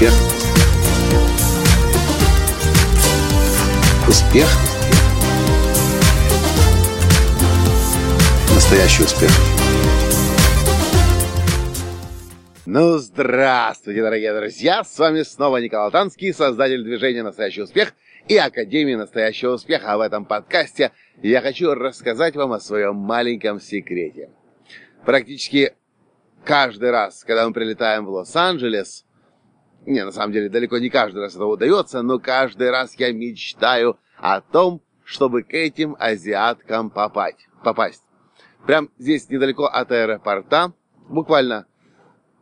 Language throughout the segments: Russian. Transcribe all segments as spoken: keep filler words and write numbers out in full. Успех. Успех. Настоящий успех. Ну, здравствуйте, дорогие друзья! С вами снова Николай Танский, создатель движения «Настоящий успех» и Академии Настоящего Успеха. А в этом подкасте я хочу рассказать вам о своем маленьком секрете. Практически каждый раз, когда мы прилетаем в Лос-Анджелес, не, на самом деле, далеко не каждый раз это удается, но каждый раз я мечтаю о том, чтобы к этим азиаткам попасть. попасть. Прям здесь, недалеко от аэропорта, буквально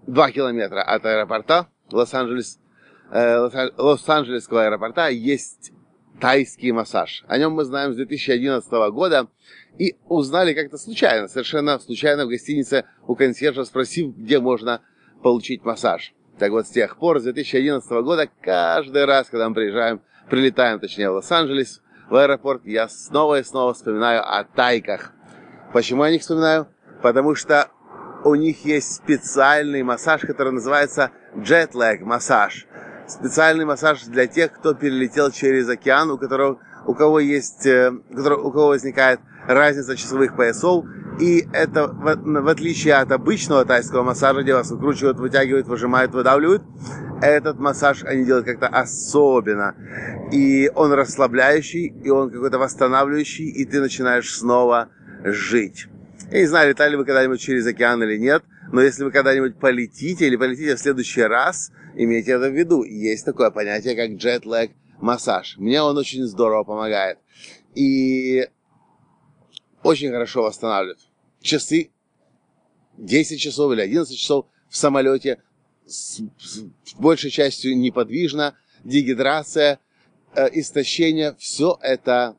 два километра от аэропорта, Лос-Анджелес, э, Лос-Анджелесского аэропорта, есть тайский массаж. О нем мы знаем с две тысячи одиннадцатого года и узнали как-то случайно, совершенно случайно в гостинице у консьержа, спросив, где можно получить массаж. Так вот, с тех пор, с две тысячи одиннадцатого года, каждый раз, когда мы приезжаем, прилетаем, точнее, в Лос-Анджелес, в аэропорт, я снова и снова вспоминаю о тайках. Почему я о них вспоминаю? Потому что у них есть специальный массаж, который называется jet-lag массаж. Специальный массаж для тех, кто перелетел через океан, у которого, у кого есть, у кого возникает разница часовых поясов. И это, в отличие от обычного тайского массажа, где вас выкручивают, вытягивают, выжимают, выдавливают, этот массаж они делают как-то особенно. И он расслабляющий, и он какой-то восстанавливающий, и ты начинаешь снова жить. Я не знаю, летали вы когда-нибудь через океан или нет, но если вы когда-нибудь полетите или полетите в следующий раз, имейте это в виду. Есть такое понятие, как jet-lag массаж. Мне он очень здорово помогает. И очень хорошо восстанавливает. Часы, десять часов или одиннадцать часов в самолете, с, с, большей частью неподвижно, дегидрация, э, истощение, все это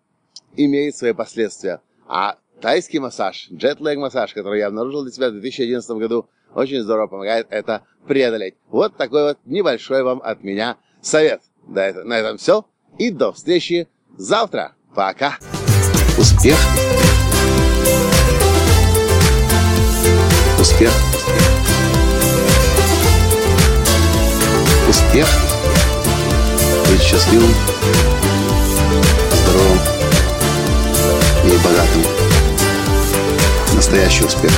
имеет свои последствия. А тайский массаж, jet-lag массаж, который я обнаружил для себя в две тысячи одиннадцатом году, очень здорово помогает это преодолеть. Вот такой вот небольшой вам от меня совет. На этом все. И до встречи завтра. Пока. Успех. Успех. Успех. Быть счастливым, здоровым и богатым. Настоящий успех.